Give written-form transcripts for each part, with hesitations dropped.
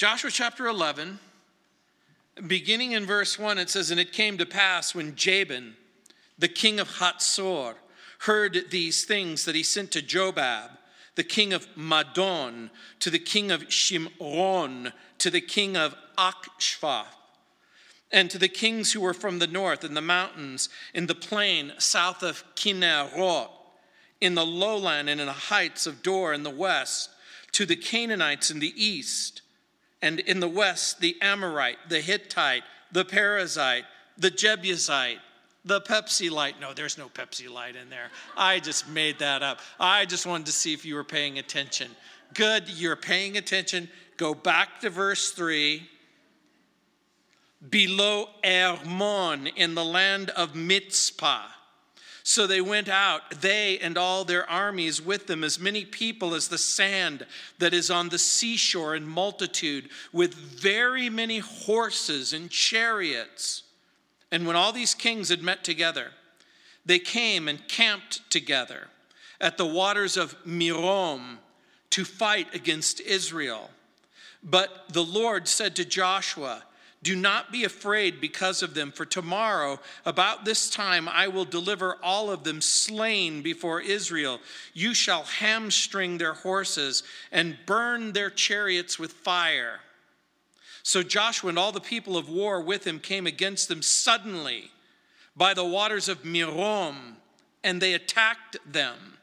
Joshua chapter 11, beginning in verse 1, it says, "And it came to pass when Jabin, the king of Hazor, heard these things, that he sent to Jobab, the king of Madon, to the king of Shimron, to the king of Achshaph, and to the kings who were from the north, in the mountains, in the plain south of Chinneroth, in the lowland and in the heights of Dor in the west, to the Canaanites in the east, and in the west the Amorite, the Hittite, the Perizzite, the Jebusite, the Pepsi Light." No, there's no Pepsi Light in there. I just made that up. I just wanted to see if you were paying attention. Good, you're paying attention. Go back to verse 3. "Below Hermon in the land of Mizpah. So they went out, they and all their armies with them, as many people as the sand that is on the seashore in multitude, with very many horses and chariots. And when all these kings had met together, they came and camped together at the waters of Merom to fight against Israel. But the Lord said to Joshua, 'Do not be afraid because of them, for tomorrow about this time I will deliver all of them slain before Israel. You shall hamstring their horses and burn their chariots with fire.' So Joshua and all the people of war with him came against them suddenly by the waters of Merom, and they attacked them.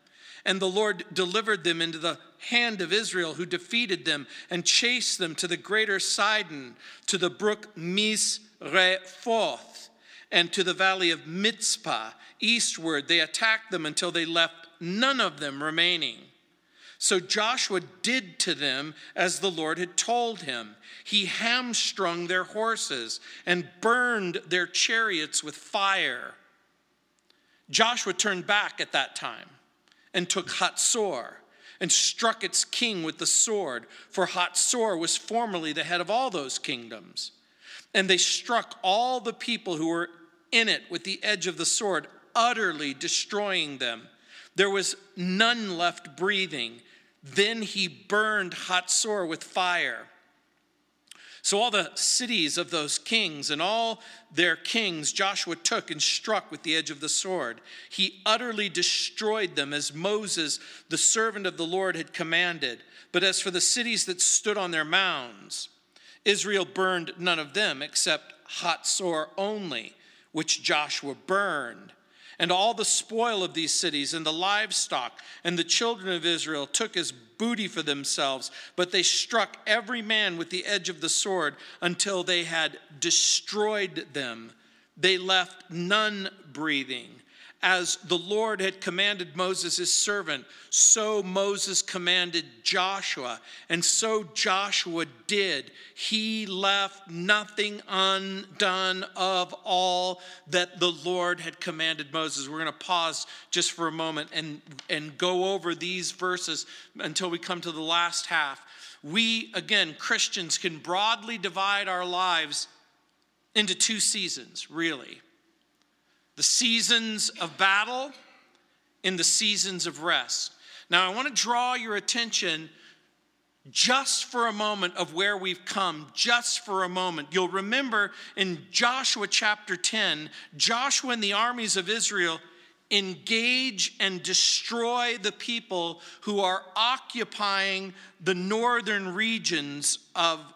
And the Lord delivered them into the hand of Israel, who defeated them and chased them to the greater Sidon, to the brook Misrephoth, and to the valley of Mizpah eastward. They attacked them until they left none of them remaining. So Joshua did to them as the Lord had told him. He hamstrung their horses and burned their chariots with fire. Joshua turned back at that time and took Hazor and struck its king with the sword, for Hazor was formerly the head of all those kingdoms. And they struck all the people who were in it with the edge of the sword, utterly destroying them. There was none left breathing. Then he burned Hazor with fire. So all the cities of those kings and all their kings Joshua took and struck with the edge of the sword. He utterly destroyed them as Moses, the servant of the Lord, had commanded. But as for the cities that stood on their mounds, Israel burned none of them except Hazor only, which Joshua burned. And all the spoil of these cities and the livestock and the children of Israel took as booty for themselves, but they struck every man with the edge of the sword until they had destroyed them. They left none breathing. As the Lord had commanded Moses his servant, so Moses commanded Joshua, and so Joshua did. He left nothing undone of all that the Lord had commanded Moses. We're going to pause just for a moment and go over these verses until we come to the last half. We, again, Christians, can broadly divide our lives into two seasons, really. The seasons of battle and the seasons of rest. Now, I want to draw your attention just for a moment of where we've come, just for a moment. You'll remember in Joshua chapter 10, Joshua and the armies of Israel engage and destroy the people who are occupying the northern regions of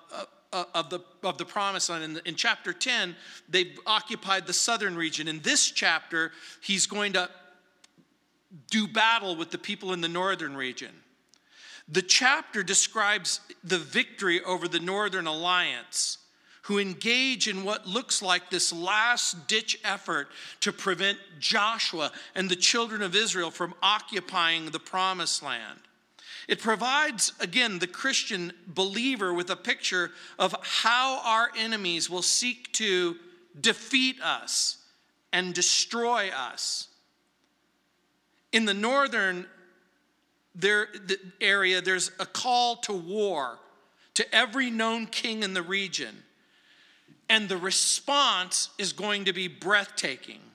the promised land. In chapter 10, they've occupied the southern region. In this chapter, he's going to do battle with the people in the northern region. The chapter describes the victory over the northern alliance, who engage in what looks like this last-ditch effort to prevent Joshua and the children of Israel from occupying the promised land. It provides, again, the Christian believer with a picture of how our enemies will seek to defeat us and destroy us. In the northern area, there's a call to war to every known king in the region. And the response is going to be breathtaking.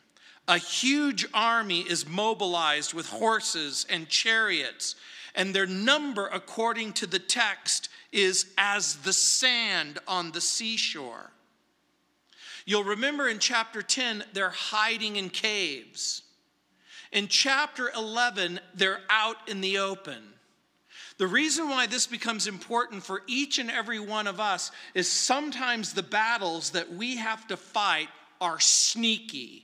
A huge army is mobilized with horses and chariots, and their number, according to the text, is as the sand on the seashore. You'll remember in chapter 10, they're hiding in caves. In chapter 11, they're out in the open. The reason why this becomes important for each and every one of us is sometimes the battles that we have to fight are sneaky.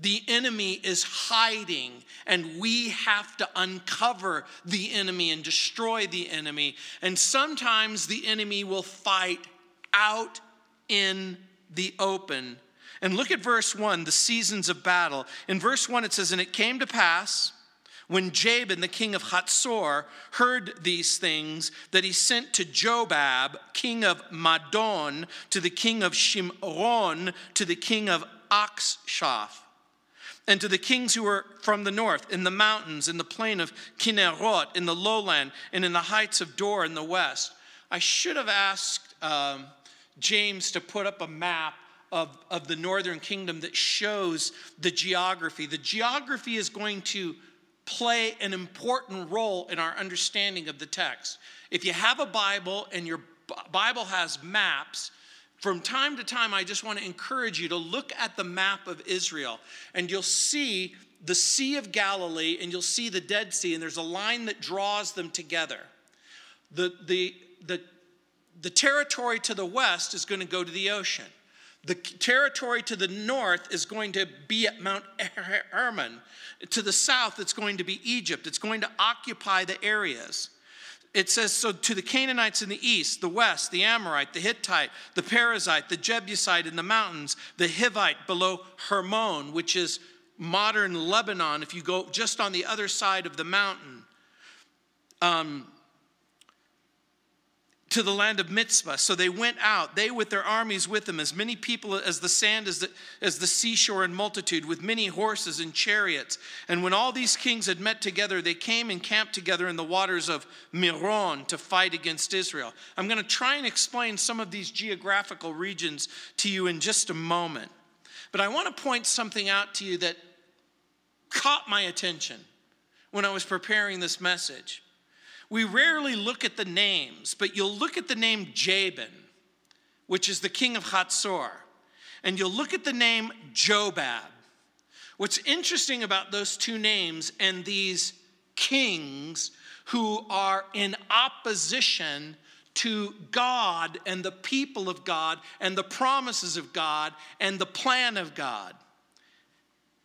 The enemy is hiding, and we have to uncover the enemy and destroy the enemy. And sometimes the enemy will fight out in the open. And look at verse 1, the seasons of battle. In verse 1 it says, "And it came to pass, when Jabin, the king of Hazor, heard these things, that he sent to Jobab, king of Madon, to the king of Shimron, to the king of Achshaph, and to the kings who were from the north, in the mountains, in the plain of Chinneroth, in the lowland, and in the heights of Dor in the west." I should have asked James to put up a map of the northern kingdom that shows the geography. The geography is going to play an important role in our understanding of the text. If you have a Bible and your Bible has maps, from time to time, I just want to encourage you to look at the map of Israel, and you'll see the Sea of Galilee, and you'll see the Dead Sea, and there's a line that draws them together. The territory to the west is going to go to the ocean. The territory to the north is going to be at Mount Hermon. To the south, it's going to be Egypt. It's going to occupy the areas. It says, so to the Canaanites in the east, the west, the Amorite, the Hittite, the Perizzite, the Jebusite in the mountains, the Hittite below Hermon, which is modern Lebanon, if you go just on the other side of the mountain, to the land of Mizpah. So they went out, they with their armies with them, as many people as the sand, as the seashore in multitude, with many horses and chariots. And when all these kings had met together, they came and camped together in the waters of Merom to fight against Israel. I'm going to try and explain some of these geographical regions to you in just a moment. But I want to point something out to you that caught my attention when I was preparing this message. We rarely look at the names, but you'll look at the name Jabin, which is the king of Hazor, and you'll look at the name Jobab. What's interesting about those two names and these kings who are in opposition to God and the people of God and the promises of God and the plan of God.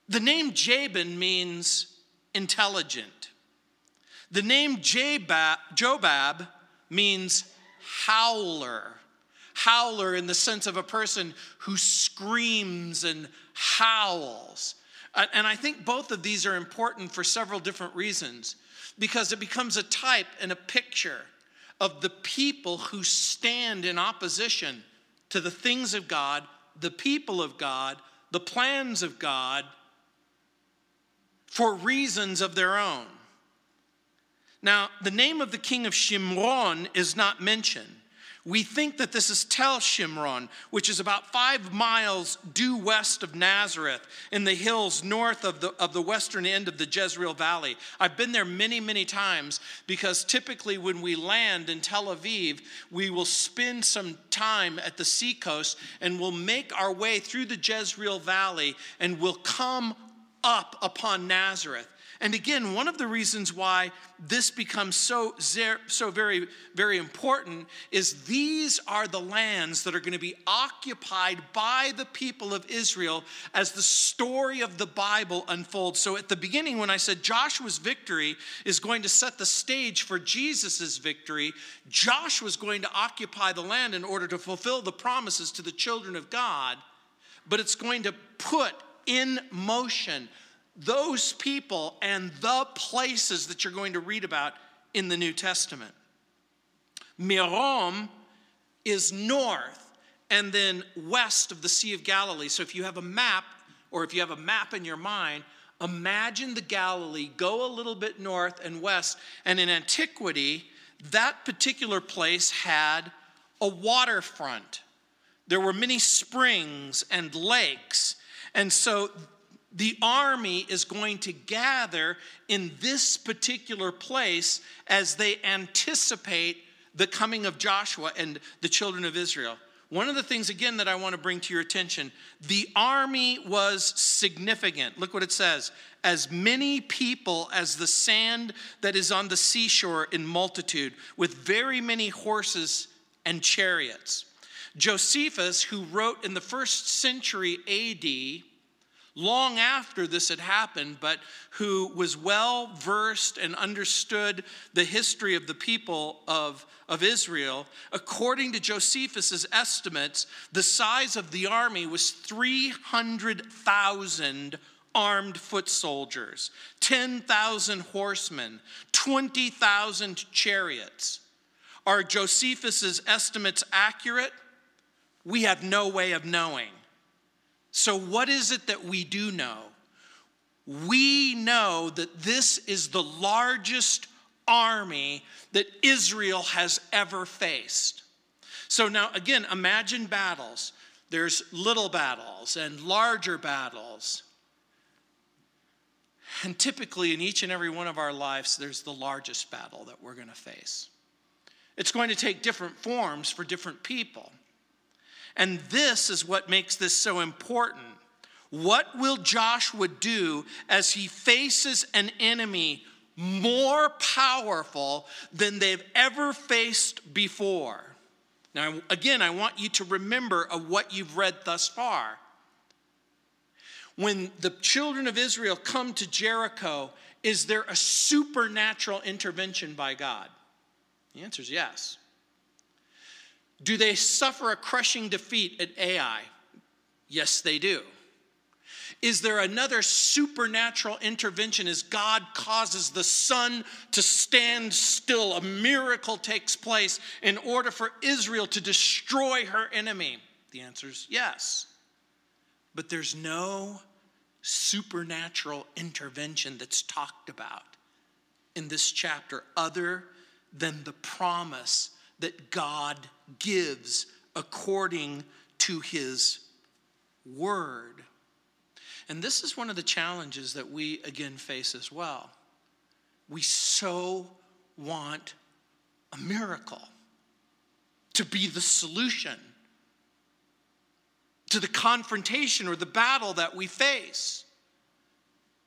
The name Jabin means intelligent. The name Jobab means howler. Howler in the sense of a person who screams and howls. And I think both of these are important for several different reasons, because it becomes a type and a picture of the people who stand in opposition to the things of God, the people of God, the plans of God, for reasons of their own. Now, the name of the king of Shimron is not mentioned. We think that this is Tel Shimron, which is about 5 miles due west of Nazareth in the hills north of the western end of the Jezreel Valley. I've been there many, many times, because typically when we land in Tel Aviv, we will spend some time at the seacoast and we'll make our way through the Jezreel Valley and we'll come up upon Nazareth. And again, one of the reasons why this becomes so very, very important is these are the lands that are going to be occupied by the people of Israel as the story of the Bible unfolds. So at the beginning, when I said Joshua's victory is going to set the stage for Jesus's victory, Joshua's going to occupy the land in order to fulfill the promises to the children of God, but it's going to put in motion those people and the places that you're going to read about in the New Testament. Merom is north and then west of the Sea of Galilee. So if you have a map, or if you have a map in your mind, imagine the Galilee, go a little bit north and west. And in antiquity, that particular place had a waterfront. There were many springs and lakes. And so the army is going to gather in this particular place as they anticipate the coming of Joshua and the children of Israel. One of the things, again, that I want to bring to your attention, the army was significant. Look what it says. As many people as the sand that is on the seashore in multitude, with very many horses and chariots. Josephus, who wrote in the 1st century AD, long after this had happened, but who was well versed and understood the history of the people of Israel, according to Josephus's estimates, the size of the army was 300,000 armed foot soldiers, 10,000 horsemen, 20,000 chariots. Are Josephus's estimates accurate? We have no way of knowing. So what is it that we do know? We know that this is the largest army that Israel has ever faced. So now, again, imagine battles. There's little battles and larger battles. And typically in each and every one of our lives, there's the largest battle that we're going to face. It's going to take different forms for different people. And this is what makes this so important. What will Joshua do as he faces an enemy more powerful than they've ever faced before? Now, again, I want you to remember of what you've read thus far. When the children of Israel come to Jericho, is there a supernatural intervention by God? The answer is yes. Do they suffer a crushing defeat at Ai? Yes, they do. Is there another supernatural intervention as God causes the sun to stand still? A miracle takes place in order for Israel to destroy her enemy. The answer is yes. But there's no supernatural intervention that's talked about in this chapter other than the promise that God gives according to his word. And this is one of the challenges that we again face as well. We so want a miracle to be the solution to the confrontation or the battle that we face.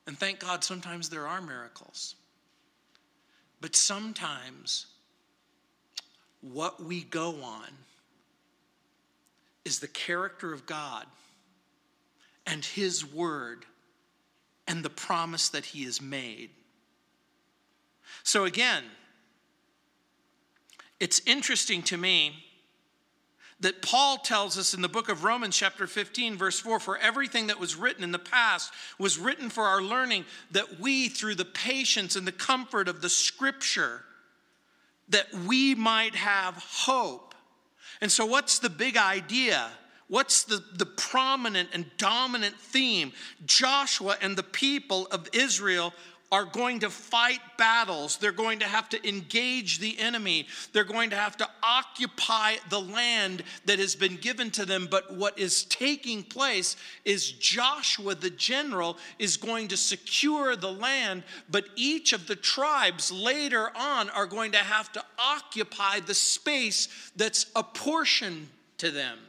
And thank God sometimes there are miracles. But sometimes what we go on is the character of God and his word and the promise that he has made. So again, it's interesting to me that Paul tells us in the book of Romans chapter 15 verse 4, for everything that was written in the past was written for our learning, that we through the patience and the comfort of the scripture that we might have hope. And so what's the big idea? What's the prominent and dominant theme? Joshua and the people of Israel are going to fight battles. They're going to have to engage the enemy. They're going to have to occupy the land that has been given to them. But what is taking place is Joshua the general is going to secure the land, but each of the tribes later on are going to have to occupy the space that's apportioned to them.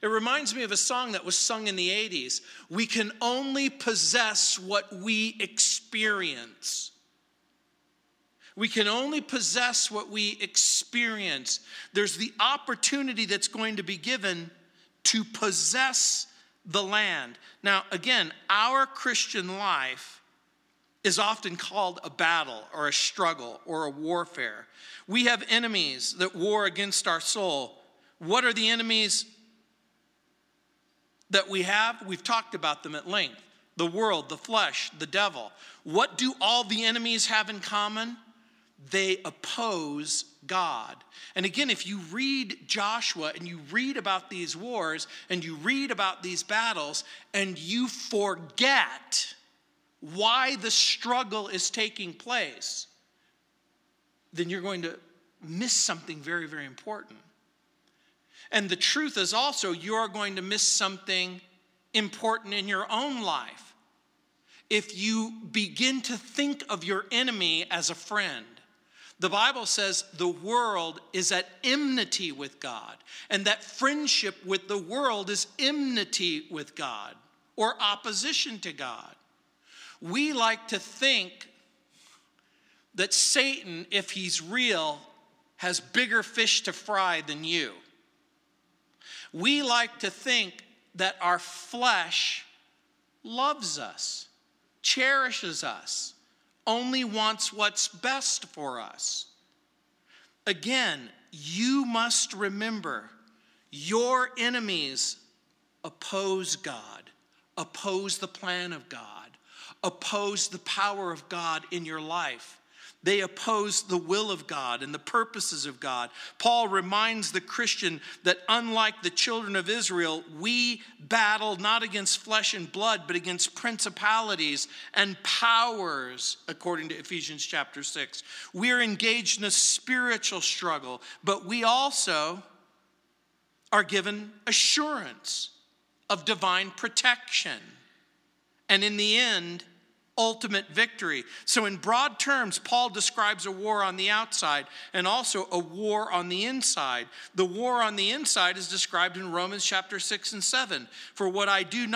It reminds me of a song that was sung in the 80s. We can only possess what we experience. We can only possess what we experience. There's the opportunity that's going to be given to possess the land. Now, again, our Christian life is often called a battle or a struggle or a warfare. We have enemies that war against our soul. What are the enemies that we have? We've talked about them at length. The world, the flesh, the devil. What do all the enemies have in common? They oppose God. And again, if you read Joshua and you read about these wars and you read about these battles and you forget why the struggle is taking place, then you're going to miss something very, very important. And the truth is also, you're going to miss something important in your own life if you begin to think of your enemy as a friend. The Bible says the world is at enmity with God, and that friendship with the world is enmity with God or opposition to God. We like to think that Satan, if he's real, has bigger fish to fry than you. We like to think that our flesh loves us, cherishes us, only wants what's best for us. Again, you must remember your enemies oppose God, oppose the plan of God, oppose the power of God in your life. They oppose the will of God and the purposes of God. Paul reminds the Christian that unlike the children of Israel, we battle not against flesh and blood, but against principalities and powers, according to Ephesians chapter 6. We're engaged in a spiritual struggle, but we also are given assurance of divine protection. And in the end, ultimate victory. So in broad terms, Paul describes a war on the outside and also a war on the inside. The war on the inside is described in Romans chapter 6 and 7. For what I do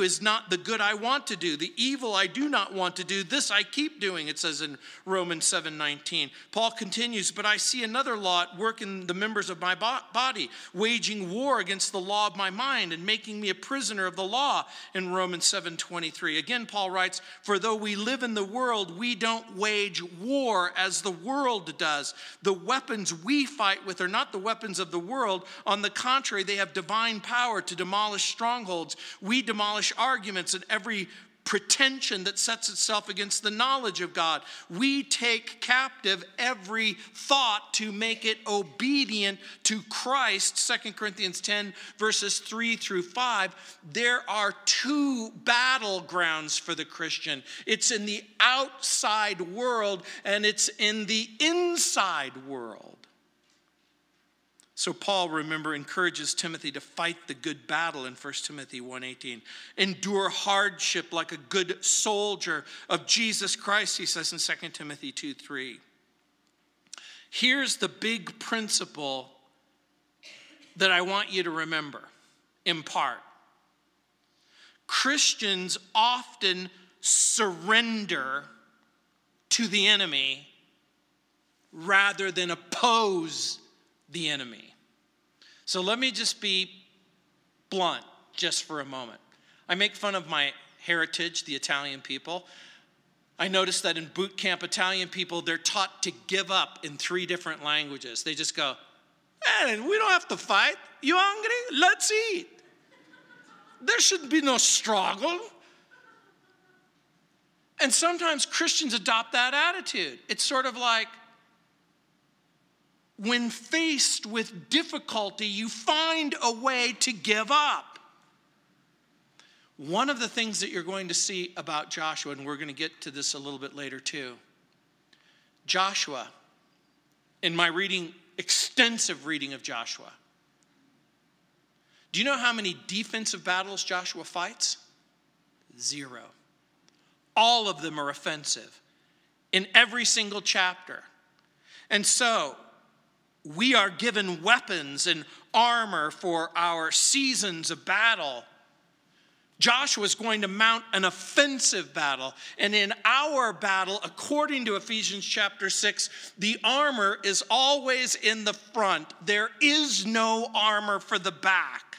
is not the good I want to do. The evil I do not want to do, this I keep doing, it says in Romans 7:19. Paul continues, but I see another law at work in the members of my body, waging war against the law of my mind and making me a prisoner of the law in Romans 7:23. Again, Paul writes, for though we live in the world, we don't wage war as the world does. The weapons we fight with are not the weapons of the world. On the contrary, they have divine power to demolish strongholds. We demolish arguments and every pretension that sets itself against the knowledge of God. We take captive every thought to make it obedient to Christ. 2 Corinthians 10 verses 3 through 5. There are two battlegrounds for the Christian. It's in the outside world and it's in the inside world. So Paul, remember, encourages Timothy to fight the good battle in 1 Timothy 1:18. Endure hardship like a good soldier of Jesus Christ, he says in 2 Timothy 2:3. Here's the big principle that I want you to remember, in part. Christians often surrender to the enemy rather than oppose the enemy. So let me just be blunt just for a moment. I make fun of my heritage, the Italian people. I noticed that in boot camp, Italian people, they're taught to give up in 3 different languages. They just go, hey, we don't have to fight. You hungry? Let's eat. There shouldn't be no struggle. And sometimes Christians adopt that attitude. It's sort of like, when faced with difficulty, you find a way to give up. One of the things that you're going to see about Joshua, and we're going to get to this a little bit later too. Joshua, in my reading, extensive reading of Joshua, do you know how many defensive battles Joshua fights? 0. All of them are offensive in every single chapter. And so, we are given weapons and armor for our seasons of battle. Joshua is going to mount an offensive battle. And in our battle, according to Ephesians chapter 6, the armor is always in the front. There is no armor for the back.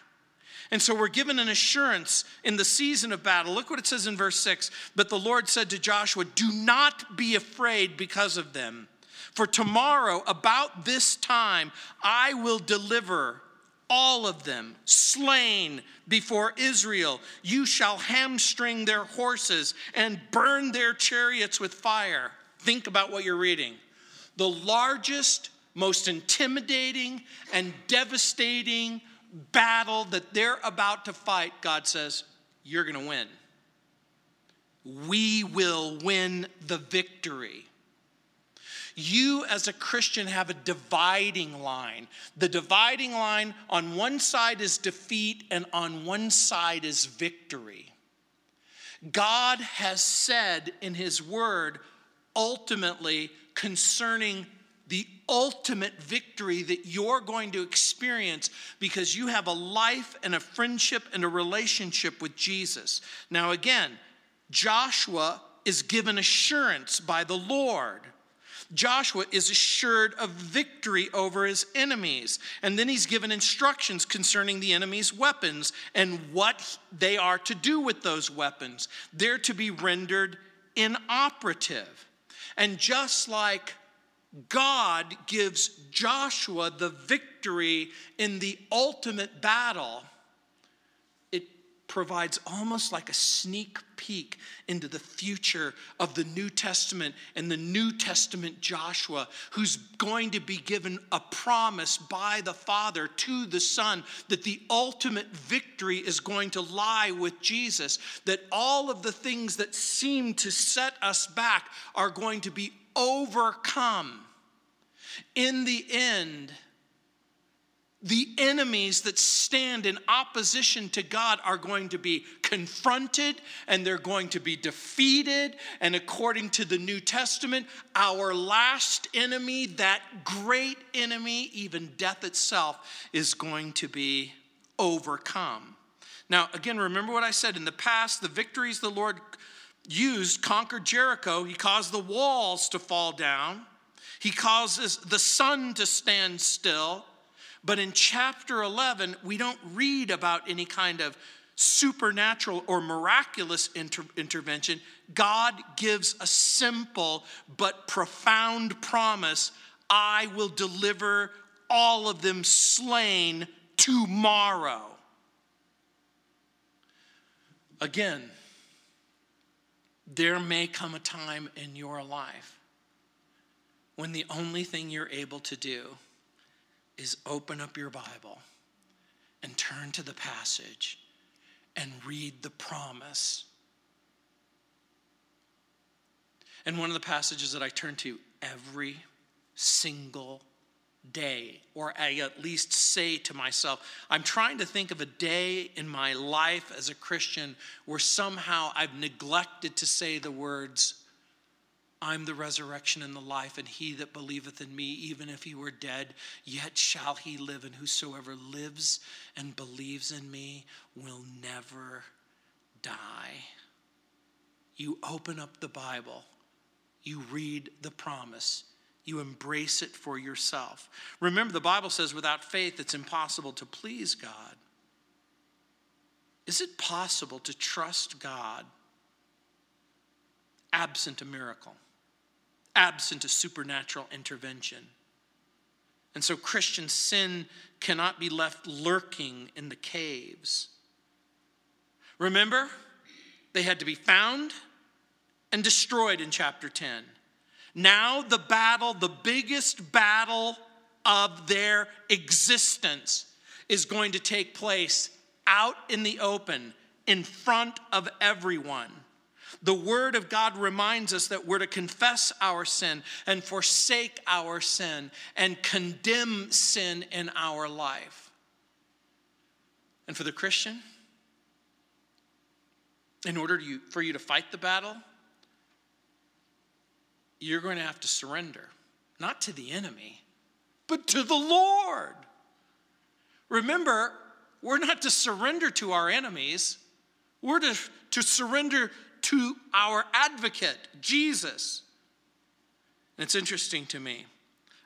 And so we're given an assurance in the season of battle. Look what it says in verse 6. But the Lord said to Joshua, do not be afraid because of them. For tomorrow, about this time, I will deliver all of them slain before Israel. You shall hamstring their horses and burn their chariots with fire. Think about what you're reading. The largest, most intimidating, and devastating battle that they're about to fight, God says, you're going to win. We will win the victory. You as a Christian have a dividing line. The dividing line on one side is defeat and on one side is victory. God has said in his word, ultimately concerning the ultimate victory that you're going to experience because you have a life and a friendship and a relationship with Jesus. Now again, Joshua is given assurance by the Lord. Joshua is assured of victory over his enemies. And then he's given instructions concerning the enemy's weapons and what they are to do with those weapons. They're to be rendered inoperative. And just like God gives Joshua the victory in the ultimate battle, it provides almost like a sneak peek into the future of the New Testament and the New Testament Joshua, who's going to be given a promise by the Father to the Son that the ultimate victory is going to lie with Jesus, that all of the things that seem to set us back are going to be overcome. In the end, the enemies that stand in opposition to God are going to be confronted and they're going to be defeated. And according to the New Testament, our last enemy, that great enemy, even death itself, is going to be overcome. Now, again, remember what I said. In the past, the victories the Lord used, conquered Jericho. He caused the walls to fall down. He causes the sun to stand still. But in chapter 11, we don't read about any kind of supernatural or miraculous intervention. God gives a simple but profound promise: I will deliver all of them slain tomorrow. Again, there may come a time in your life when the only thing you're able to do is open up your Bible and turn to the passage and read the promise. And one of the passages that I turn to every single day, or I at least say to myself, I'm trying to think of a day in my life as a Christian where somehow I've neglected to say the words, I'm the resurrection and the life, and he that believeth in me, even if he were dead, yet shall he live, and whosoever lives and believes in me will never die. You open up the Bible, you read the promise, you embrace it for yourself. Remember, the Bible says without faith it's impossible to please God. Is it possible to trust God absent a miracle, absent a supernatural intervention? And so Christian sin cannot be left lurking in the caves. Remember, they had to be found and destroyed in chapter 10. Now the battle, the biggest battle of their existence, is going to take place out in the open, in front of everyone. The Word of God reminds us that we're to confess our sin and forsake our sin and condemn sin in our life. And for the Christian, in order for you to fight the battle, you're going to have to surrender, not to the enemy, but to the Lord. Remember, we're not to surrender to our enemies. We're to surrender to our advocate, Jesus. And it's interesting to me.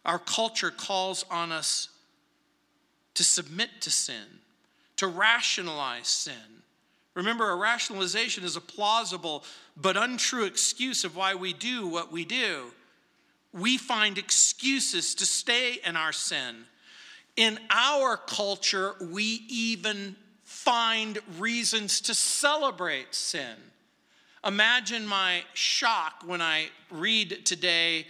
Our culture calls on us to submit to sin, to rationalize sin. Remember, a rationalization is a plausible but untrue excuse of why we do what we do. We find excuses to stay in our sin. In our culture, we even find reasons to celebrate sin. Imagine my shock when I read today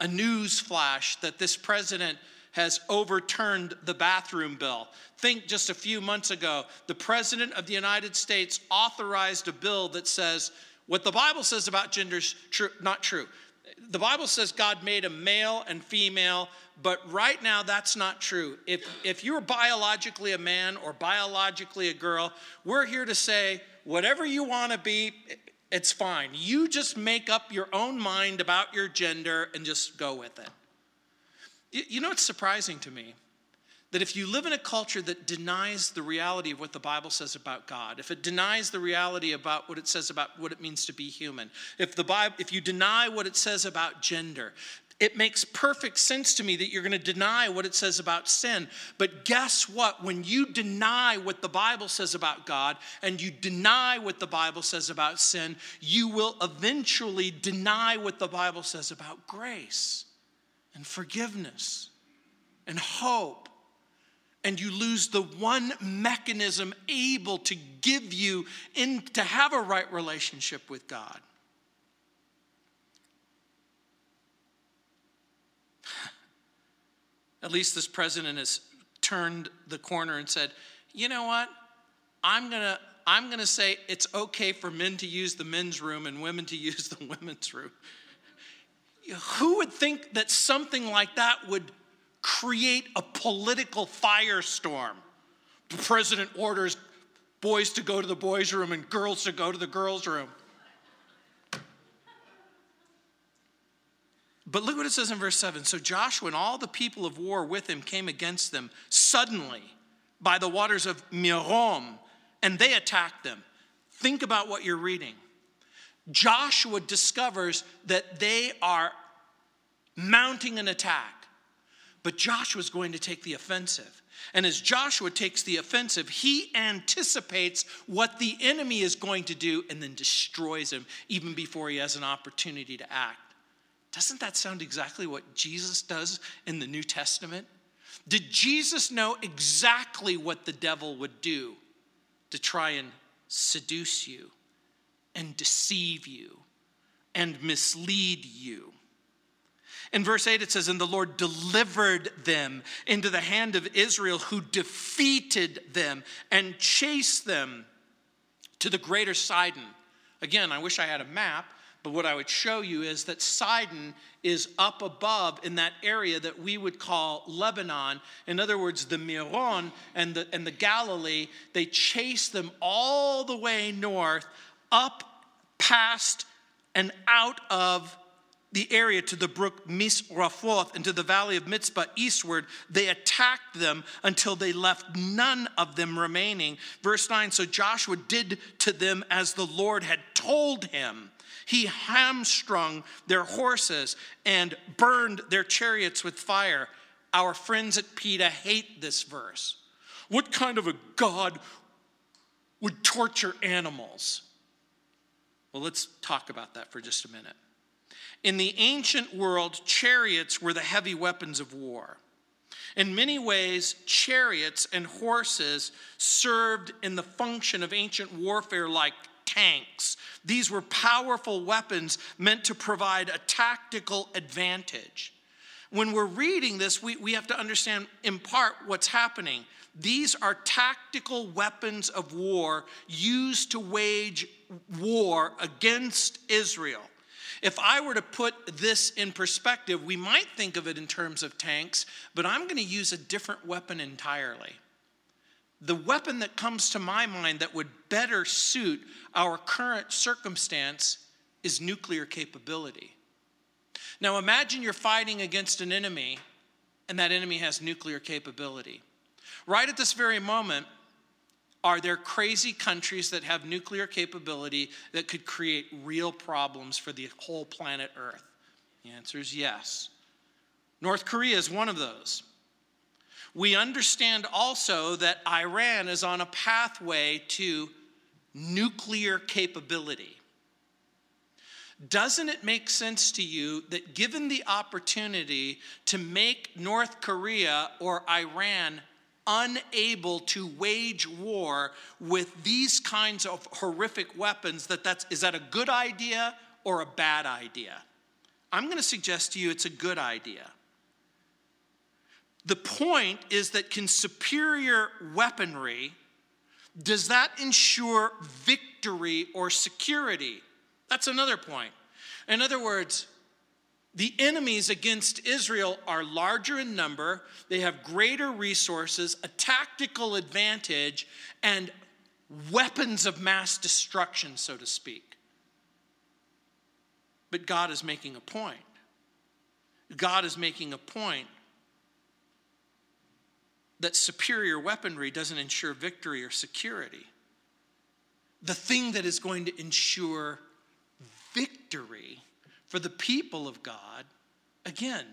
a news flash that this president has overturned the bathroom bill. Think just a few months ago, the President of the United States authorized a bill that says what the Bible says about gender's not true. The Bible says God made a male and female, but right now that's not true. If you're biologically a man or biologically a girl, we're here to say whatever you want to be, It's fine. You just make up your own mind about your gender and just go with it. You know, it's surprising to me that if you live in a culture that denies the reality of what the Bible says about God, if it denies the reality about what it says about what it means to be human, if you deny what it says about gender, it makes perfect sense to me that you're going to deny what it says about sin. But guess what? When you deny what the Bible says about God and you deny what the Bible says about sin, you will eventually deny what the Bible says about grace and forgiveness and hope. And you lose the one mechanism able to give you to have a right relationship with God. At least this president has turned the corner and said, you know what, I'm gonna say it's okay for men to use the men's room and women to use the women's room. Who would think that something like that would create a political firestorm? The president orders boys to go to the boys' room and girls to go to the girls' room. But look what it says in verse 7. So Joshua and all the people of war with him came against them suddenly by the waters of Merom, and they attacked them. Think about what you're reading. Joshua discovers that they are mounting an attack, but Joshua's going to take the offensive. And as Joshua takes the offensive, he anticipates what the enemy is going to do and then destroys him even before he has an opportunity to act. Doesn't that sound exactly what Jesus does in the New Testament? Did Jesus know exactly what the devil would do to try and seduce you and deceive you and mislead you? In verse 8 it says, and the Lord delivered them into the hand of Israel, who defeated them and chased them to the greater Sidon. Again, I wish I had a map. But what I would show you is that Sidon is up above in that area that we would call Lebanon. In other words, the Merom and the Galilee, they chased them all the way north, up past and out of the area to the brook Misrephoth and to the valley of Mizpah eastward. They attacked them until they left none of them remaining. Verse 9, so Joshua did to them as the Lord had told him. He hamstrung their horses and burned their chariots with fire. Our friends at PETA hate this verse. What kind of a God would torture animals? Well, let's talk about that for just a minute. In the ancient world, chariots were the heavy weapons of war. In many ways, chariots and horses served in the function of ancient warfare like tanks. These were powerful weapons meant to provide a tactical advantage. When we're reading this, we have to understand in part what's happening. These are tactical weapons of war used to wage war against Israel. If I were to put this in perspective, we might think of it in terms of tanks, but I'm going to use a different weapon entirely. The weapon that comes to my mind that would better suit our current circumstance is nuclear capability. Now imagine you're fighting against an enemy and that enemy has nuclear capability. Right at this very moment, are there crazy countries that have nuclear capability that could create real problems for the whole planet Earth? The answer is yes. North Korea is one of those. We understand also that Iran is on a pathway to nuclear capability. Doesn't it make sense to you that given the opportunity to make North Korea or Iran unable to wage war with these kinds of horrific weapons, is that a good idea or a bad idea? I'm going to suggest to you it's a good idea. The point is that can superior weaponry, does that ensure victory or security? That's another point. In other words, the enemies against Israel are larger in number, they have greater resources, a tactical advantage, and weapons of mass destruction, so to speak. But God is making a point. God is making a point that superior weaponry doesn't ensure victory or security. The thing that is going to ensure victory for the people of God, again,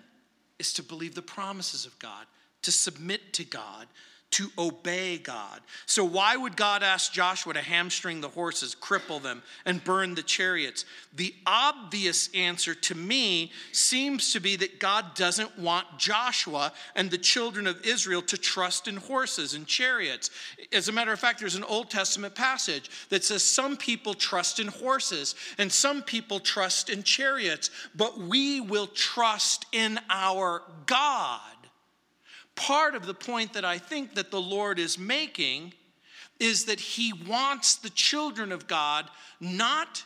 is to believe the promises of God, to submit to God, to obey God. So why would God ask Joshua to hamstring the horses, cripple them, and burn the chariots? The obvious answer to me seems to be that God doesn't want Joshua and the children of Israel to trust in horses and chariots. As a matter of fact, there's an Old Testament passage that says some people trust in horses and some people trust in chariots, but we will trust in our God. Part of the point that I think that the Lord is making is that he wants the children of God not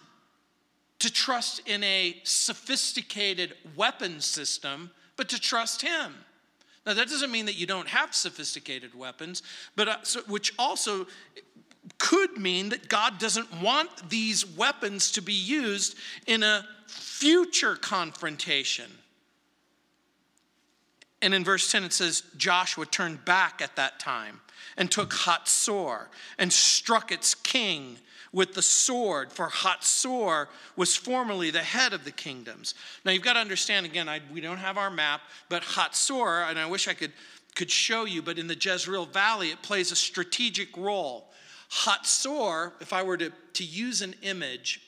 to trust in a sophisticated weapon system, but to trust him. Now, that doesn't mean that you don't have sophisticated weapons, but which also could mean that God doesn't want these weapons to be used in a future confrontation. And in verse 10, it says, Joshua turned back at that time and took Hazor and struck its king with the sword, for Hazor was formerly the head of the kingdoms. Now, you've got to understand, again, we don't have our map, but Hazor, and I wish I could show you, but in the Jezreel Valley, it plays a strategic role. Hazor, if I were to use an image,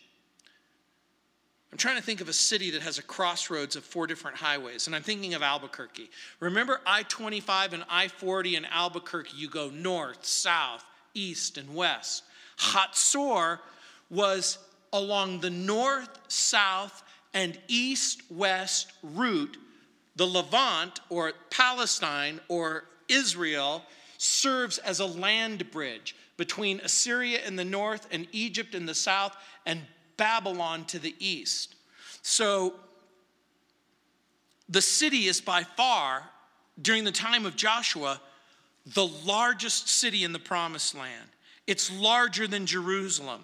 I'm trying to think of a city that has a crossroads of four different highways, and I'm thinking of Albuquerque. Remember I-25 and I-40 in Albuquerque, you go north, south, east, and west. Hazor was along the north, south, and east-west route. The Levant, or Palestine, or Israel, serves as a land bridge between Assyria in the north and Egypt in the south, and Babylon to the east. So the city is by far, during the time of Joshua, the largest city in the Promised Land. It's larger than Jerusalem.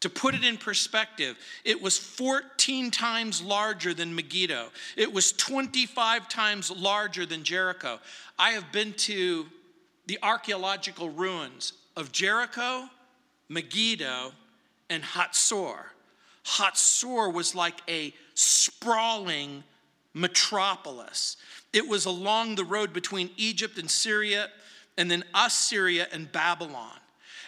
To put it in perspective, it was 14 times larger than Megiddo. It was 25 times larger than Jericho. I have been to the archaeological ruins of Jericho, Megiddo, and Hazor. Hazor was like a sprawling metropolis. It was along the road between Egypt and Syria, and then Assyria and Babylon.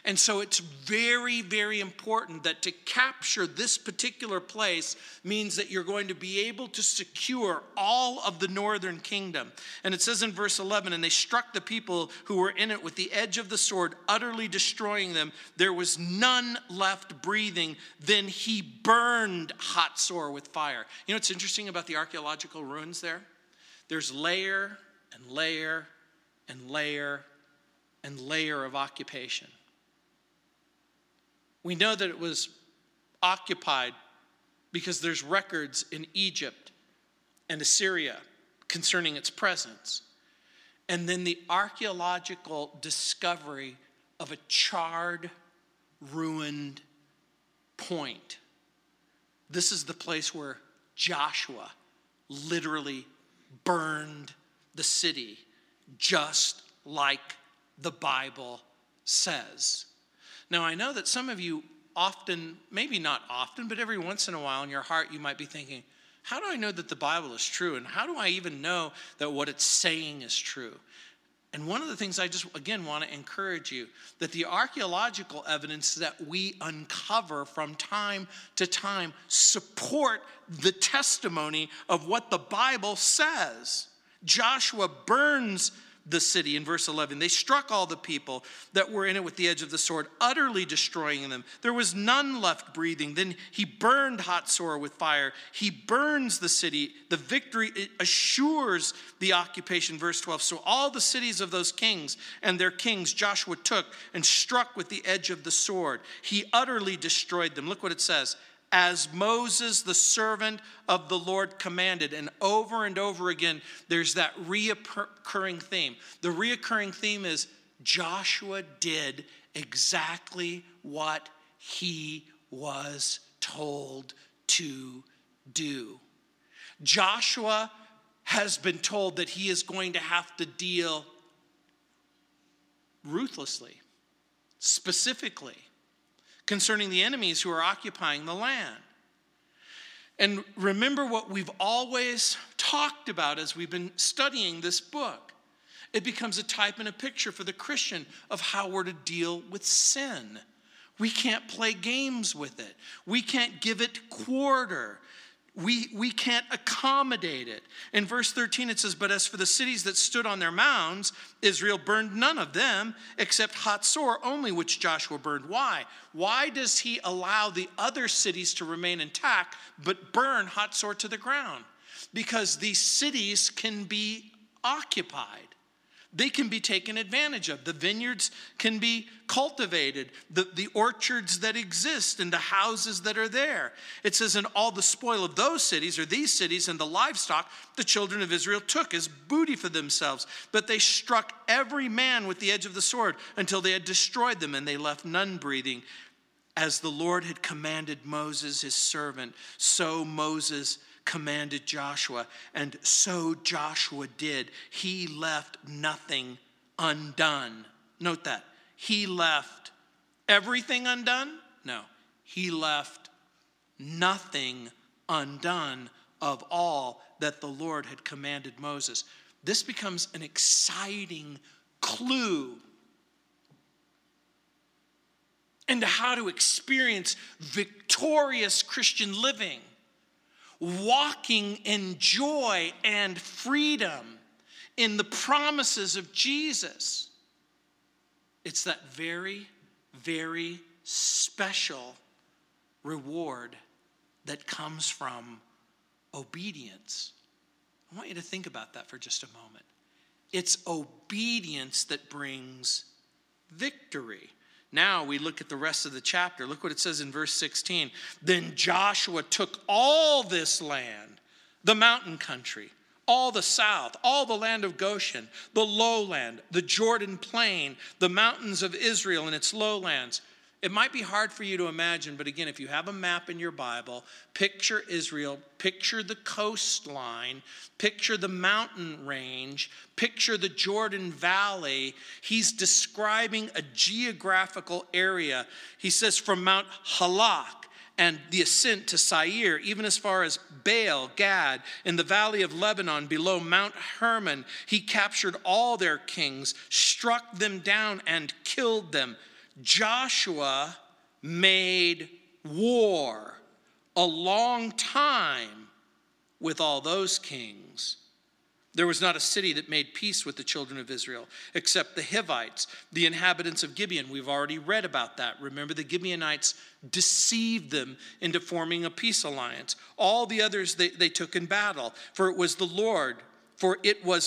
And so it's very, very important that to capture this particular place means that you're going to be able to secure all of the northern kingdom. And it says in verse 11, and they struck the people who were in it with the edge of the sword, utterly destroying them. There was none left breathing. Then he burned Hazor with fire. You know what's interesting about the archaeological ruins there? There's layer and layer and layer and layer of occupation. We know that it was occupied because there's records in Egypt and Assyria concerning its presence. And then the archaeological discovery of a charred, ruined point. This is the place where Joshua literally burned the city, just like the Bible says. Now, I know that some of you often, maybe not often, but every once in a while in your heart, you might be thinking, how do I know that the Bible is true? And how do I even know that what it's saying is true? And one of the things I just, again, want to encourage you, that the archaeological evidence that we uncover from time to time support the testimony of what the Bible says. Joshua burns the city in verse 11. They struck all the people that were in it with the edge of the sword, utterly destroying them. There was none left breathing. Then he burned Hazor with fire. He burns the city. The victory assures the occupation. Verse 12. So all the cities of those kings and their kings Joshua took and struck with the edge of the sword. He utterly destroyed them. Look what it says. As Moses, the servant of the Lord, commanded. And over again, there's that reoccurring theme. The reoccurring theme is Joshua did exactly what he was told to do. Joshua has been told that he is going to have to deal ruthlessly, specifically, concerning the enemies who are occupying the land. And remember what we've always talked about as we've been studying this book. It becomes a type and a picture for the Christian of how we're to deal with sin. We can't play games with it. We can't give it quarter. We can't accommodate it. In verse 13 it says, "But as for the cities that stood on their mounds, Israel burned none of them except Hazor only, which Joshua burned." Why? Why does he allow the other cities to remain intact but burn Hazor to the ground? Because these cities can be occupied. They can be taken advantage of. The vineyards can be cultivated, the orchards that exist and the houses that are there. It says, "And all the spoil of those cities," or these cities, "and the livestock the children of Israel took as booty for themselves. But they struck every man with the edge of the sword until they had destroyed them, and they left none breathing. As the Lord had commanded Moses, his servant, so Moses commanded Joshua, and so Joshua did. He left nothing undone." Note that. He left everything undone? No. He left nothing undone of all that the Lord had commanded Moses. This becomes an exciting clue into how to experience victorious Christian living. Walking in joy and freedom in the promises of Jesus. It's that very, very special reward that comes from obedience. I want you to think about that for just a moment. It's obedience that brings victory. Now we look at the rest of the chapter. Look what it says in verse 16. "Then Joshua took all this land, the mountain country, all the south, all the land of Goshen, the lowland, the Jordan plain, the mountains of Israel and its lowlands." It might be hard for you to imagine, but again, if you have a map in your Bible, picture Israel, picture the coastline, picture the mountain range, picture the Jordan Valley. He's describing a geographical area. He says from Mount Halak and the ascent to Seir, even as far as Baal, Gad, in the valley of Lebanon below Mount Hermon, he captured all their kings, struck them down and killed them. Joshua made war a long time with all those kings. There was not a city that made peace with the children of Israel, except the Hivites, the inhabitants of Gibeon. We've already read about that. Remember, the Gibeonites deceived them into forming a peace alliance. All the others they took in battle, for it was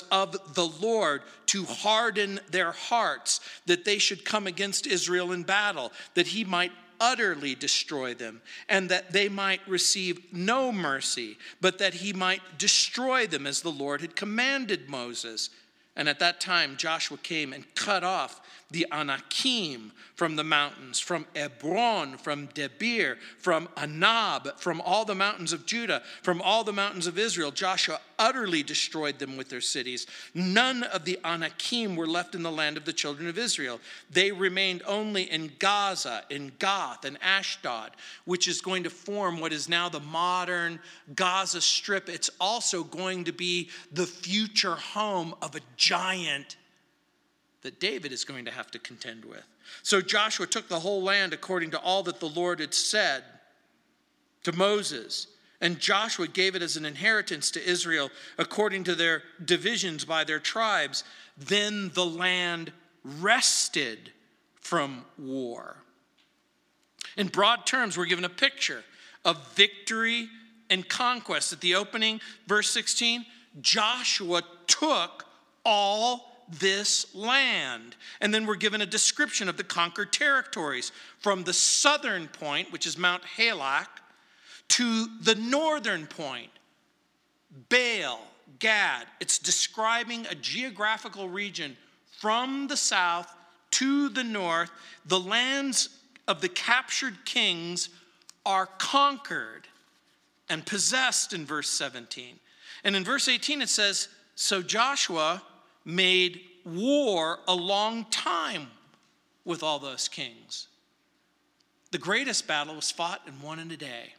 of the Lord to harden their hearts, that they should come against Israel in battle, that he might utterly destroy them, and that they might receive no mercy, but that he might destroy them as the Lord had commanded Moses. And at that time Joshua came and cut off the Anakim from the mountains, from Hebron, from Debir, from Anab, from all the mountains of Judah, from all the mountains of Israel. Joshua utterly destroyed them with their cities. None of the Anakim were left in the land of the children of Israel. They remained only in Gaza, in Gath, and Ashdod, which is going to form what is now the modern Gaza Strip. It's also going to be the future home of a giant that David is going to have to contend with. So Joshua took the whole land according to all that the Lord had said to Moses. And Joshua gave it as an inheritance to Israel according to their divisions by their tribes. Then the land rested from war. In broad terms, we're given a picture of victory and conquest. At the opening, verse 16, Joshua took all this land. And then we're given a description of the conquered territories from the southern point, which is Mount Halak, to the northern point, Baal, Gad. It's describing a geographical region from the south to the north. The lands of the captured kings are conquered. and possessed in verse 17. And in verse 18 it says, so Joshua made war a long time with all those kings. The greatest battle was fought and won in a day.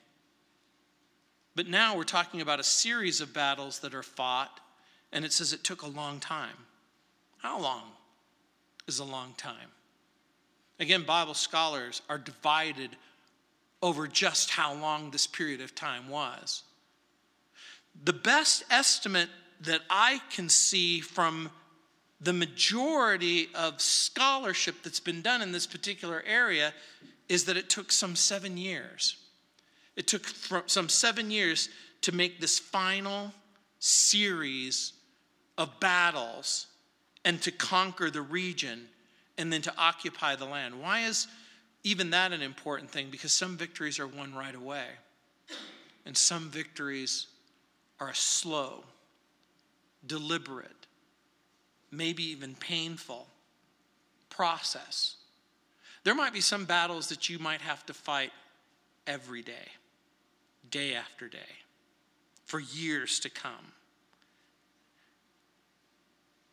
But now we're talking about a series of battles that are fought, and it says it took a long time. How long is a long time? Again, Bible scholars are divided over just how long this period of time was. The best estimate that I can see from the majority of scholarship that's been done in this particular area is that it took some 7 years. It took some 7 years to make this final series of battles and to conquer the region and then to occupy the land. Why is even that an important thing? Because some victories are won right away, and some victories are slow, deliberate, maybe even painful process. There might be some battles that you might have to fight every day, day after day, for years to come.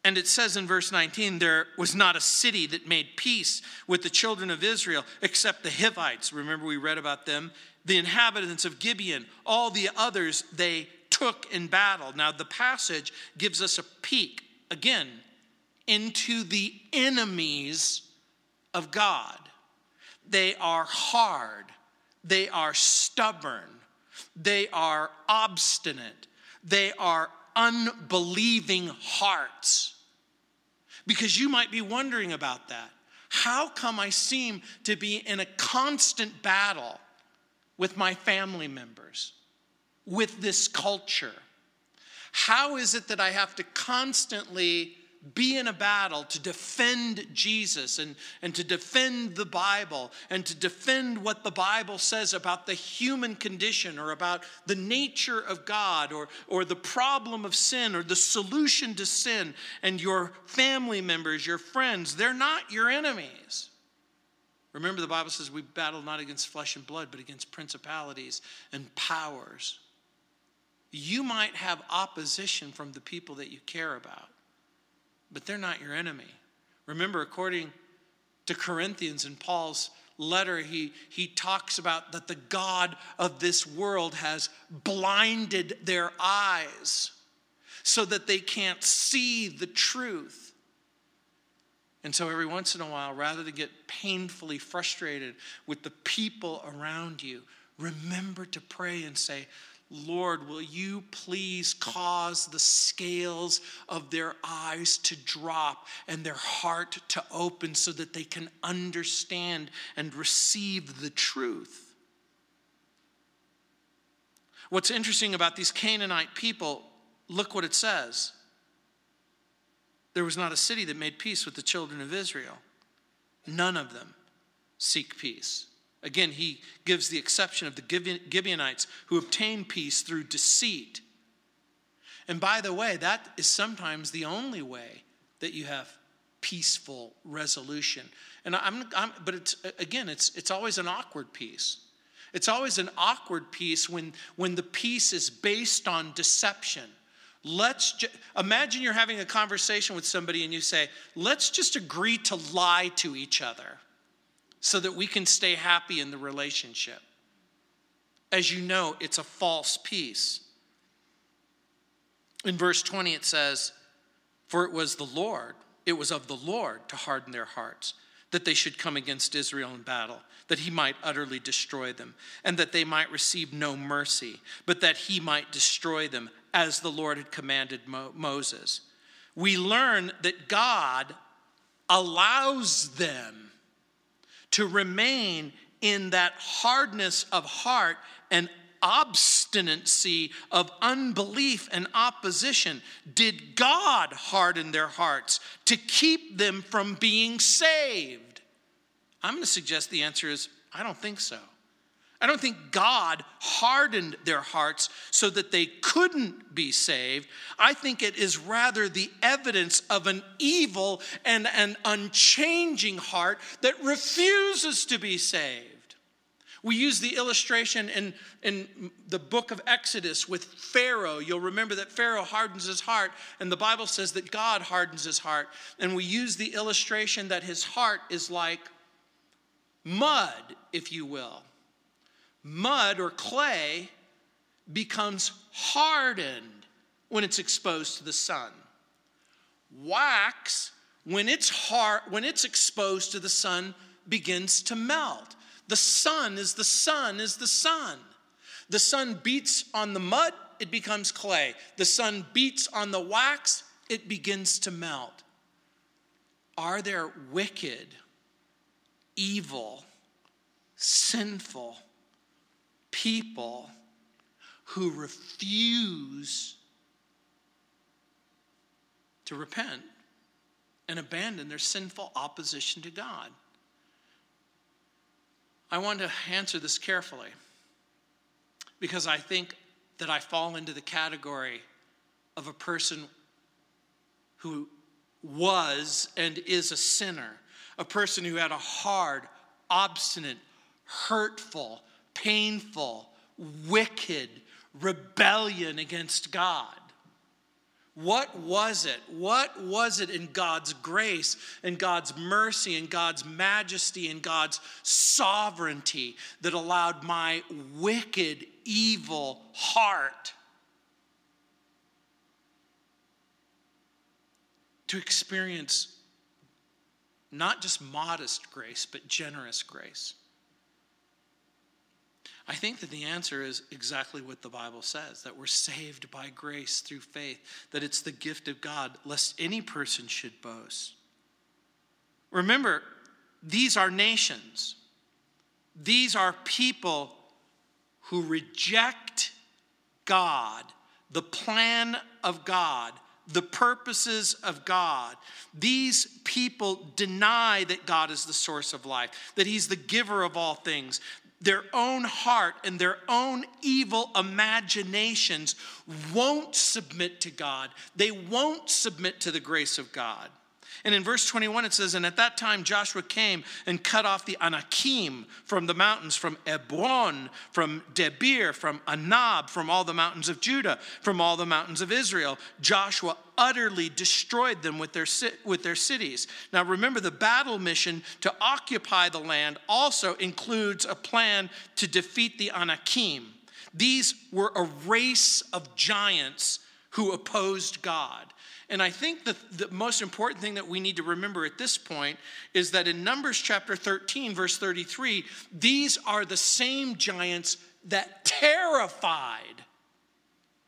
And it says in verse 19, there was not a city that made peace with the children of Israel except the Hivites. Remember, we read about them. The inhabitants of Gibeon, all the others they took in battle. Now the passage gives us a peek, again, into the enemies of God. They are hard. They are stubborn. They are obstinate. They are unbelieving hearts. Because you might be wondering about that. How come I seem to be in a constant battle with my family members, with this culture? How is it that I have to constantly be in a battle to defend Jesus and to defend the Bible and to defend what the Bible says about the human condition or about the nature of God or the problem of sin or the solution to sin? And your family members, your friends, they're not your enemies. Remember, the Bible says we battle not against flesh and blood, but against principalities and powers. You might have opposition from the people that you care about, but they're not your enemy. Remember, according to Corinthians and Paul's letter, he talks about that the God of this world has blinded their eyes so that they can't see the truth. And so every once in a while, rather than get painfully frustrated with the people around you, remember to pray and say, Lord, will you please cause the scales of their eyes to drop and their heart to open so that they can understand and receive the truth? What's interesting about these Canaanite people, look what it says. There was not a city that made peace with the children of Israel. None of them seek peace. Again, he gives the exception of the Gibeonites who obtain peace through deceit. And by the way, that is sometimes the only way that you have peaceful resolution. And but it's always an awkward peace. It's always an awkward peace when the peace is based on deception. Imagine you're having a conversation with somebody and you say, let's just agree to lie to each other so that we can stay happy in the relationship. As you know, it's a false peace. In verse 20 it says, for it was of the Lord to harden their hearts, that they should come against Israel in battle, that he might utterly destroy them, and that they might receive no mercy, but that he might destroy them, as the Lord had commanded Moses. We learn that God allows them to remain in that hardness of heart and obstinacy of unbelief and opposition. Did God harden their hearts to keep them from being saved? I'm going to suggest the answer is, I don't think so. I don't think God hardened their hearts so that they couldn't be saved. I think it is rather the evidence of an evil and an unchanging heart that refuses to be saved. We use the illustration in the book of Exodus with Pharaoh. You'll remember that Pharaoh hardens his heart, and the Bible says that God hardens his heart. And we use the illustration that his heart is like mud, if you will. Mud or clay becomes hardened when it's exposed to the sun. Wax, when it's exposed to the sun, begins to melt. The sun. The sun beats on the mud, it becomes clay. The sun beats on the wax, it begins to melt. Are there wicked, evil, sinful people who refuse to repent and abandon their sinful opposition to God? I want to answer this carefully because I think that I fall into the category of a person who was and is a sinner, a person who had a hard, obstinate, hurtful, painful, wicked rebellion against God. What was it? What was it in God's grace and God's mercy and God's majesty and God's sovereignty that allowed my wicked, evil heart to experience not just modest grace, but generous grace? I think that the answer is exactly what the Bible says, that we're saved by grace through faith, that it's the gift of God, lest any person should boast. Remember, these are nations. These are people who reject God, the plan of God, the purposes of God. These people deny that God is the source of life, that he's the giver of all things. Their own heart and their own evil imaginations won't submit to God. They won't submit to the grace of God. And in verse 21 it says, "And at that time Joshua came and cut off the Anakim from the mountains, from Hebron, from Debir, from Anab, from all the mountains of Judah, from all the mountains of Israel. Joshua utterly destroyed them with their cities." Now remember, the battle mission to occupy the land also includes a plan to defeat the Anakim. These were a race of giants who opposed God. And I think the most important thing that we need to remember at this point is that in Numbers chapter 13, verse 33, these are the same giants that terrified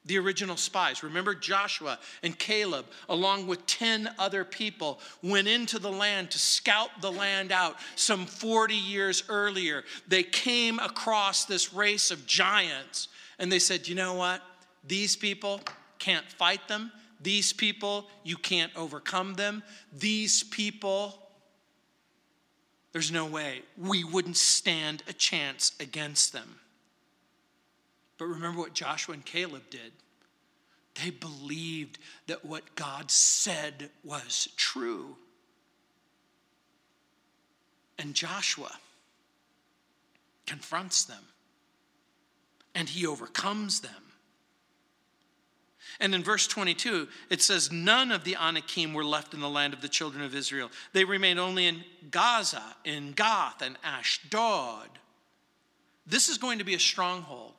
the original spies. Remember, Joshua and Caleb, along with 10 other people, went into the land to scout the land out some 40 years earlier. They came across this race of giants, and they said, you know what? These people, can't fight them. These people, you can't overcome them. These people, there's no way. We wouldn't stand a chance against them. But remember what Joshua and Caleb did. They believed that what God said was true. And Joshua confronts them, and he overcomes them. And in verse 22, it says, none of the Anakim were left in the land of the children of Israel. They remained only in Gaza, in Gath, and Ashdod. This is going to be a stronghold.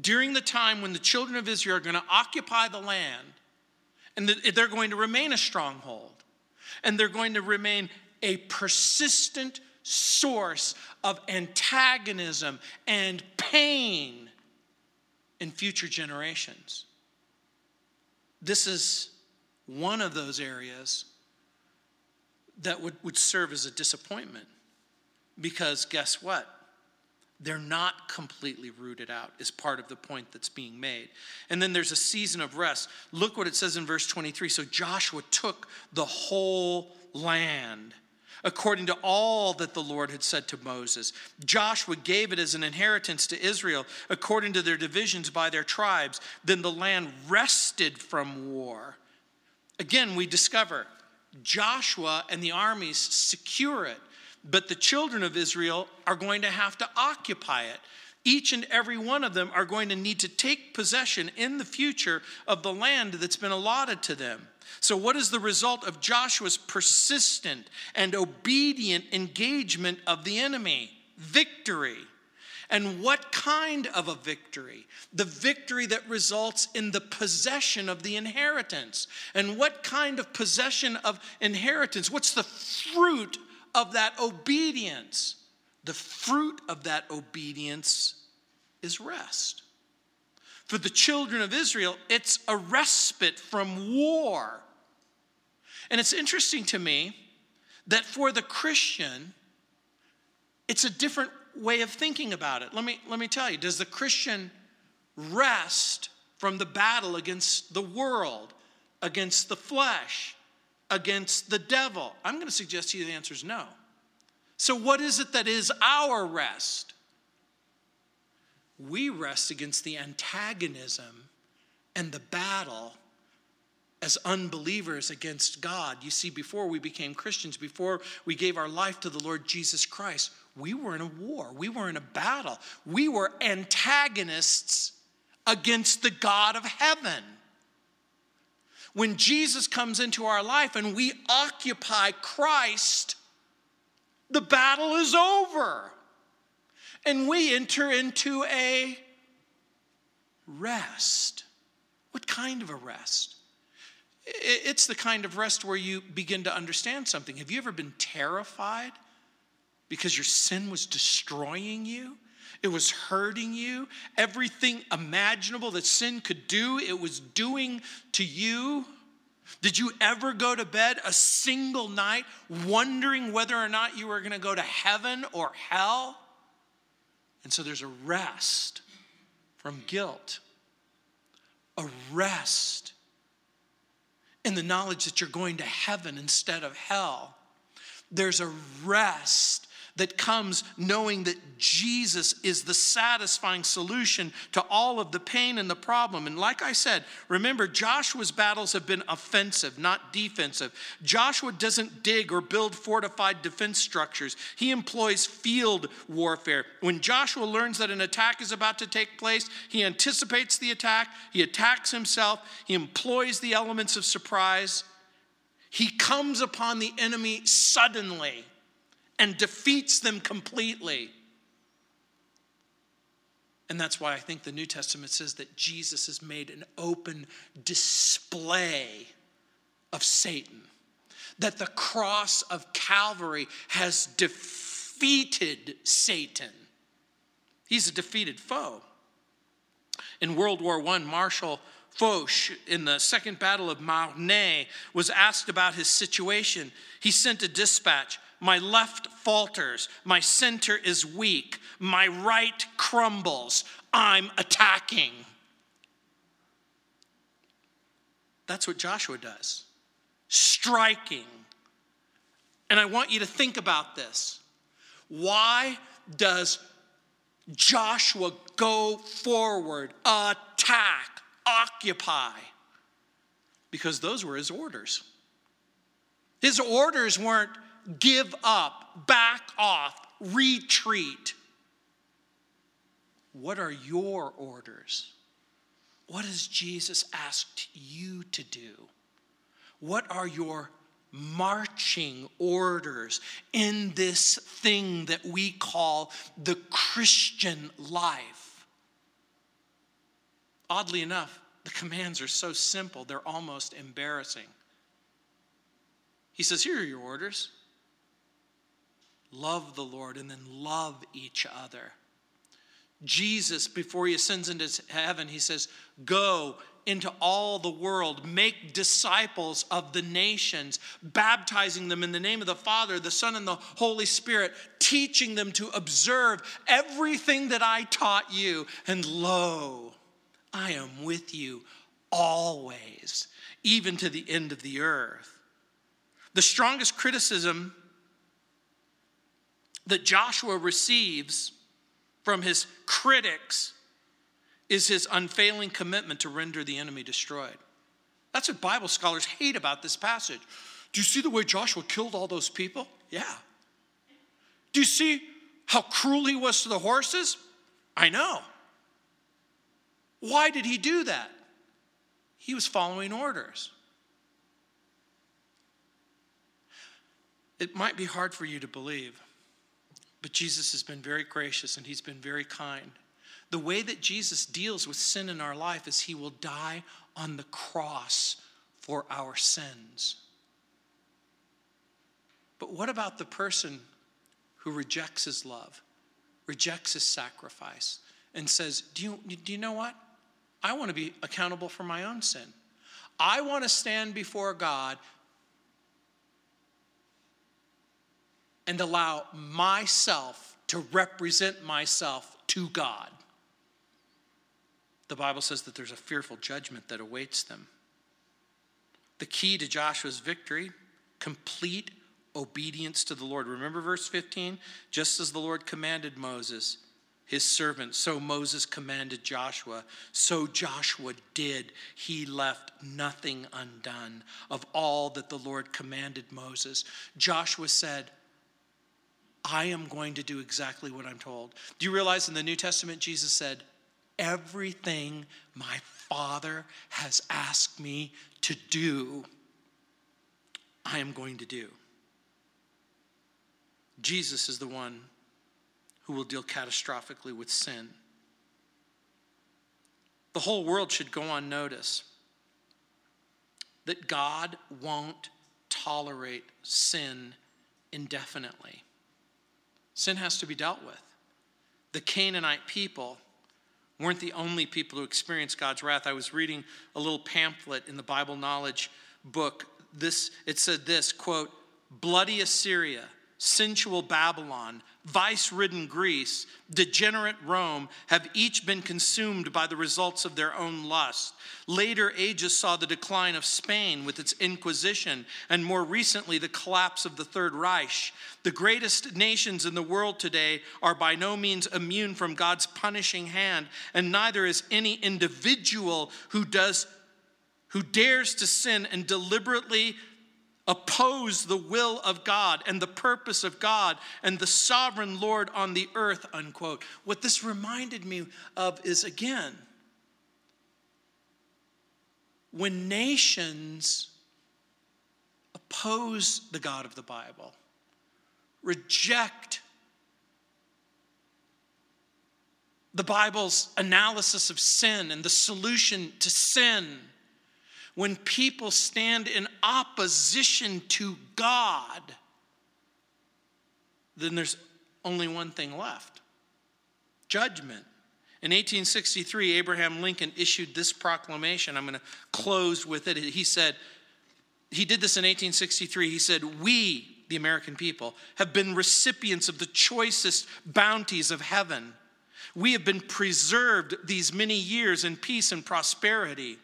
During the time when the children of Israel are going to occupy the land, and they're going to remain a stronghold, and they're going to remain a persistent source of antagonism and pain in future generations. This is one of those areas that would serve as a disappointment, because guess what? They're not completely rooted out, is part of the point that's being made. And then there's a season of rest. Look what it says in verse 23. So Joshua took the whole land, according to all that the Lord had said to Moses. Joshua gave it as an inheritance to Israel, according to their divisions by their tribes. Then the land rested from war. Again, we discover Joshua and the armies secure it. But the children of Israel are going to have to occupy it. Each and every one of them are going to need to take possession in the future of the land that's been allotted to them. So what is the result of Joshua's persistent and obedient engagement of the enemy? Victory. And what kind of a victory? The victory that results in the possession of the inheritance. And what kind of possession of inheritance? What's the fruit of that obedience? The fruit of that obedience is rest. For the children of Israel, it's a respite from war. And it's interesting to me that for the Christian, it's a different way of thinking about it. Let me tell you, does the Christian rest from the battle against the world, against the flesh, against the devil? I'm going to suggest to you the answer is no. So what is it that is our rest? We rest against the antagonism and the battle as unbelievers against God. You see, before we became Christians, before we gave our life to the Lord Jesus Christ, we were in a war. We were in a battle. We were antagonists against the God of heaven. When Jesus comes into our life and we occupy Christ, the battle is over. And we enter into a rest. What kind of a rest? It's the kind of rest where you begin to understand something. Have you ever been terrified because your sin was destroying you? It was hurting you. Everything imaginable that sin could do, it was doing to you. Did you ever go to bed a single night wondering whether or not you were going to go to heaven or hell? And so there's a rest from guilt, a rest in the knowledge that you're going to heaven instead of hell. There's a rest that comes knowing that Jesus is the satisfying solution to all of the pain and the problem. And like I said, remember, Joshua's battles have been offensive, not defensive. Joshua doesn't dig or build fortified defense structures. He employs field warfare. When Joshua learns that an attack is about to take place, he anticipates the attack. He attacks himself. He employs the elements of surprise. He comes upon the enemy suddenly and defeats them completely. And that's why I think the New Testament says that Jesus has made an open display of Satan. That the cross of Calvary has defeated Satan. He's a defeated foe. In World War I, Marshal Foch, in the Second Battle of Marne, was asked about his situation. He sent a dispatch. My left falters, my center is weak, my right crumbles, I'm attacking. That's what Joshua does, striking. And I want you to think about this. Why does Joshua go forward, attack, occupy? Because those were his orders. His orders weren't give up, back off, retreat. What are your orders? What has Jesus asked you to do? What are your marching orders in this thing that we call the Christian life? Oddly enough, the commands are so simple, they're almost embarrassing. He says, here are your orders. Love the Lord and then love each other. Jesus, before he ascends into heaven, he says, go into all the world, make disciples of the nations, baptizing them in the name of the Father, the Son, and the Holy Spirit, teaching them to observe everything that I taught you. And lo, I am with you always, even to the end of the earth. The strongest criticism that Joshua receives from his critics is his unfailing commitment to render the enemy destroyed. That's what Bible scholars hate about this passage. Do you see the way Joshua killed all those people? Yeah. Do you see how cruel he was to the horses? I know. Why did he do that? He was following orders. It might be hard for you to believe, but Jesus has been very gracious and he's been very kind. The way that Jesus deals with sin in our life is he will die on the cross for our sins. But what about the person who rejects his love, rejects his sacrifice, and says, do you know what? I want to be accountable for my own sin. I want to stand before God and allow myself to represent myself to God. The Bible says that there's a fearful judgment that awaits them. The key to Joshua's victory, complete obedience to the Lord. Remember verse 15? Just as the Lord commanded Moses, his servant, so Moses commanded Joshua. So Joshua did. He left nothing undone of all that the Lord commanded Moses. Joshua said, I am going to do exactly what I'm told. Do you realize in the New Testament, Jesus said, everything my Father has asked me to do, I am going to do. Jesus is the one who will deal catastrophically with sin. The whole world should go on notice that God won't tolerate sin indefinitely. Sin has to be dealt with. The Canaanite people weren't the only people who experienced God's wrath. I was reading a little pamphlet in the Bible knowledge book. It said this, quote, bloody Assyria, sensual Babylon, vice-ridden Greece, degenerate Rome have each been consumed by the results of their own lust. Later ages saw the decline of Spain with its Inquisition, and more recently the collapse of the Third Reich. The greatest nations in the world today are by no means immune from God's punishing hand, and neither is any individual who dares to sin and deliberately oppose the will of God and the purpose of God and the sovereign Lord on the earth, unquote. What this reminded me of is, again, when nations oppose the God of the Bible, reject the Bible's analysis of sin and the solution to sin, when people stand in opposition to God, then there's only one thing left: judgment. In 1863, Abraham Lincoln issued this proclamation. I'm going to close with it. He said, he did this in 1863. He said, we, the American people, have been recipients of the choicest bounties of heaven. We have been preserved these many years in peace and prosperity.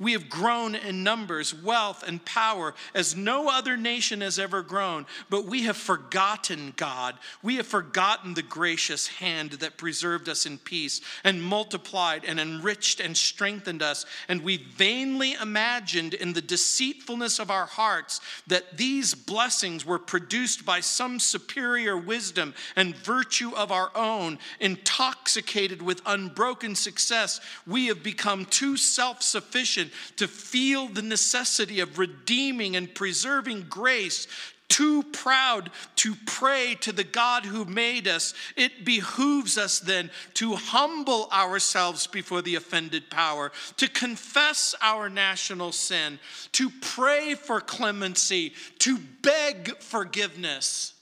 We have grown in numbers, wealth, and power as no other nation has ever grown. But we have forgotten God. We have forgotten the gracious hand that preserved us in peace and multiplied and enriched and strengthened us. And we vainly imagined in the deceitfulness of our hearts that these blessings were produced by some superior wisdom and virtue of our own. Intoxicated with unbroken success, we have become too self-sufficient to feel the necessity of redeeming and preserving grace, too proud to pray to the God who made us. It behooves us then to humble ourselves before the offended power, to confess our national sin, to pray for clemency, to beg forgiveness.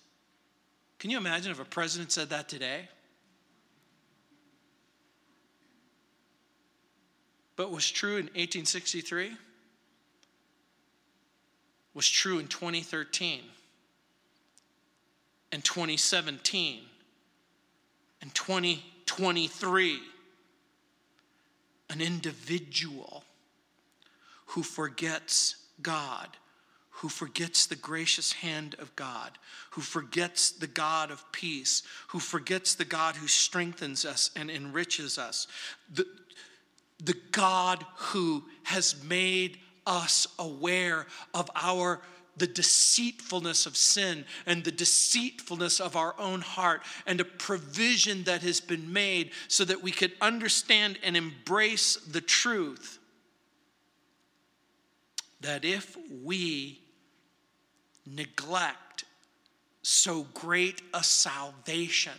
Can you imagine if a president said that today? What was true in 1863 was true in 2013 and 2017 and 2023. An individual who forgets God, who forgets the gracious hand of God, who forgets the God of peace, who forgets the God who strengthens us and enriches us. The God who has made us aware of our the deceitfulness of sin and the deceitfulness of our own heart, and a provision that has been made so that we could understand and embrace the truth that if we neglect so great a salvation,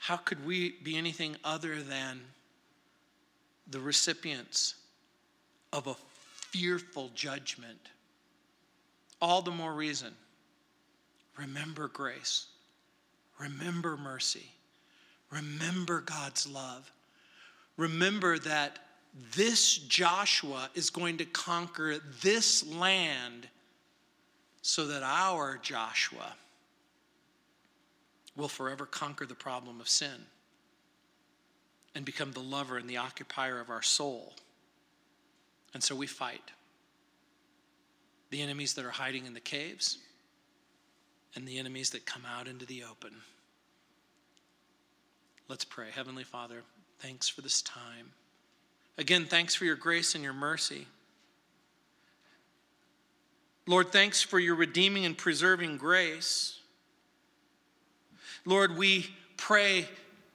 how could we be anything other than the recipients of a fearful judgment? All the more reason. Remember grace. Remember mercy. Remember God's love. Remember that this Joshua is going to conquer this land so that our Joshua will forever conquer the problem of sin and become the lover and the occupier of our soul. And so we fight the enemies that are hiding in the caves and the enemies that come out into the open. Let's pray. Heavenly Father, thanks for this time. Again, thanks for your grace and your mercy. Lord, thanks for your redeeming and preserving grace. Lord, we pray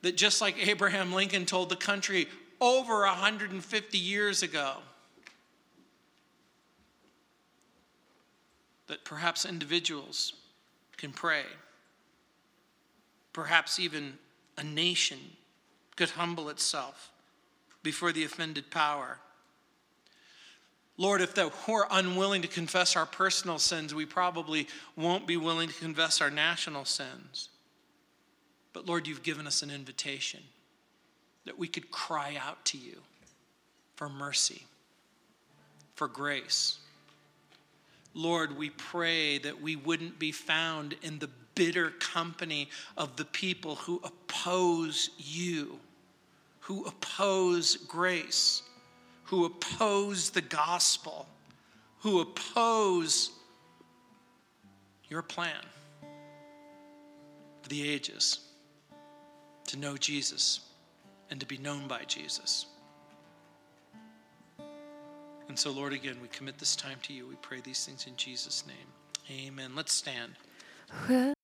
that just like Abraham Lincoln told the country over 150 years ago, that perhaps individuals can pray. Perhaps even a nation could humble itself before the offended power. Lord, if we're unwilling to confess our personal sins, we probably won't be willing to confess our national sins. But Lord, you've given us an invitation that we could cry out to you for mercy, for grace. Lord, we pray that we wouldn't be found in the bitter company of the people who oppose you, who oppose grace, who oppose the gospel, who oppose your plan for the ages to know Jesus and to be known by Jesus. And so, Lord, again, we commit this time to you. We pray these things in Jesus' name. Amen. Let's stand.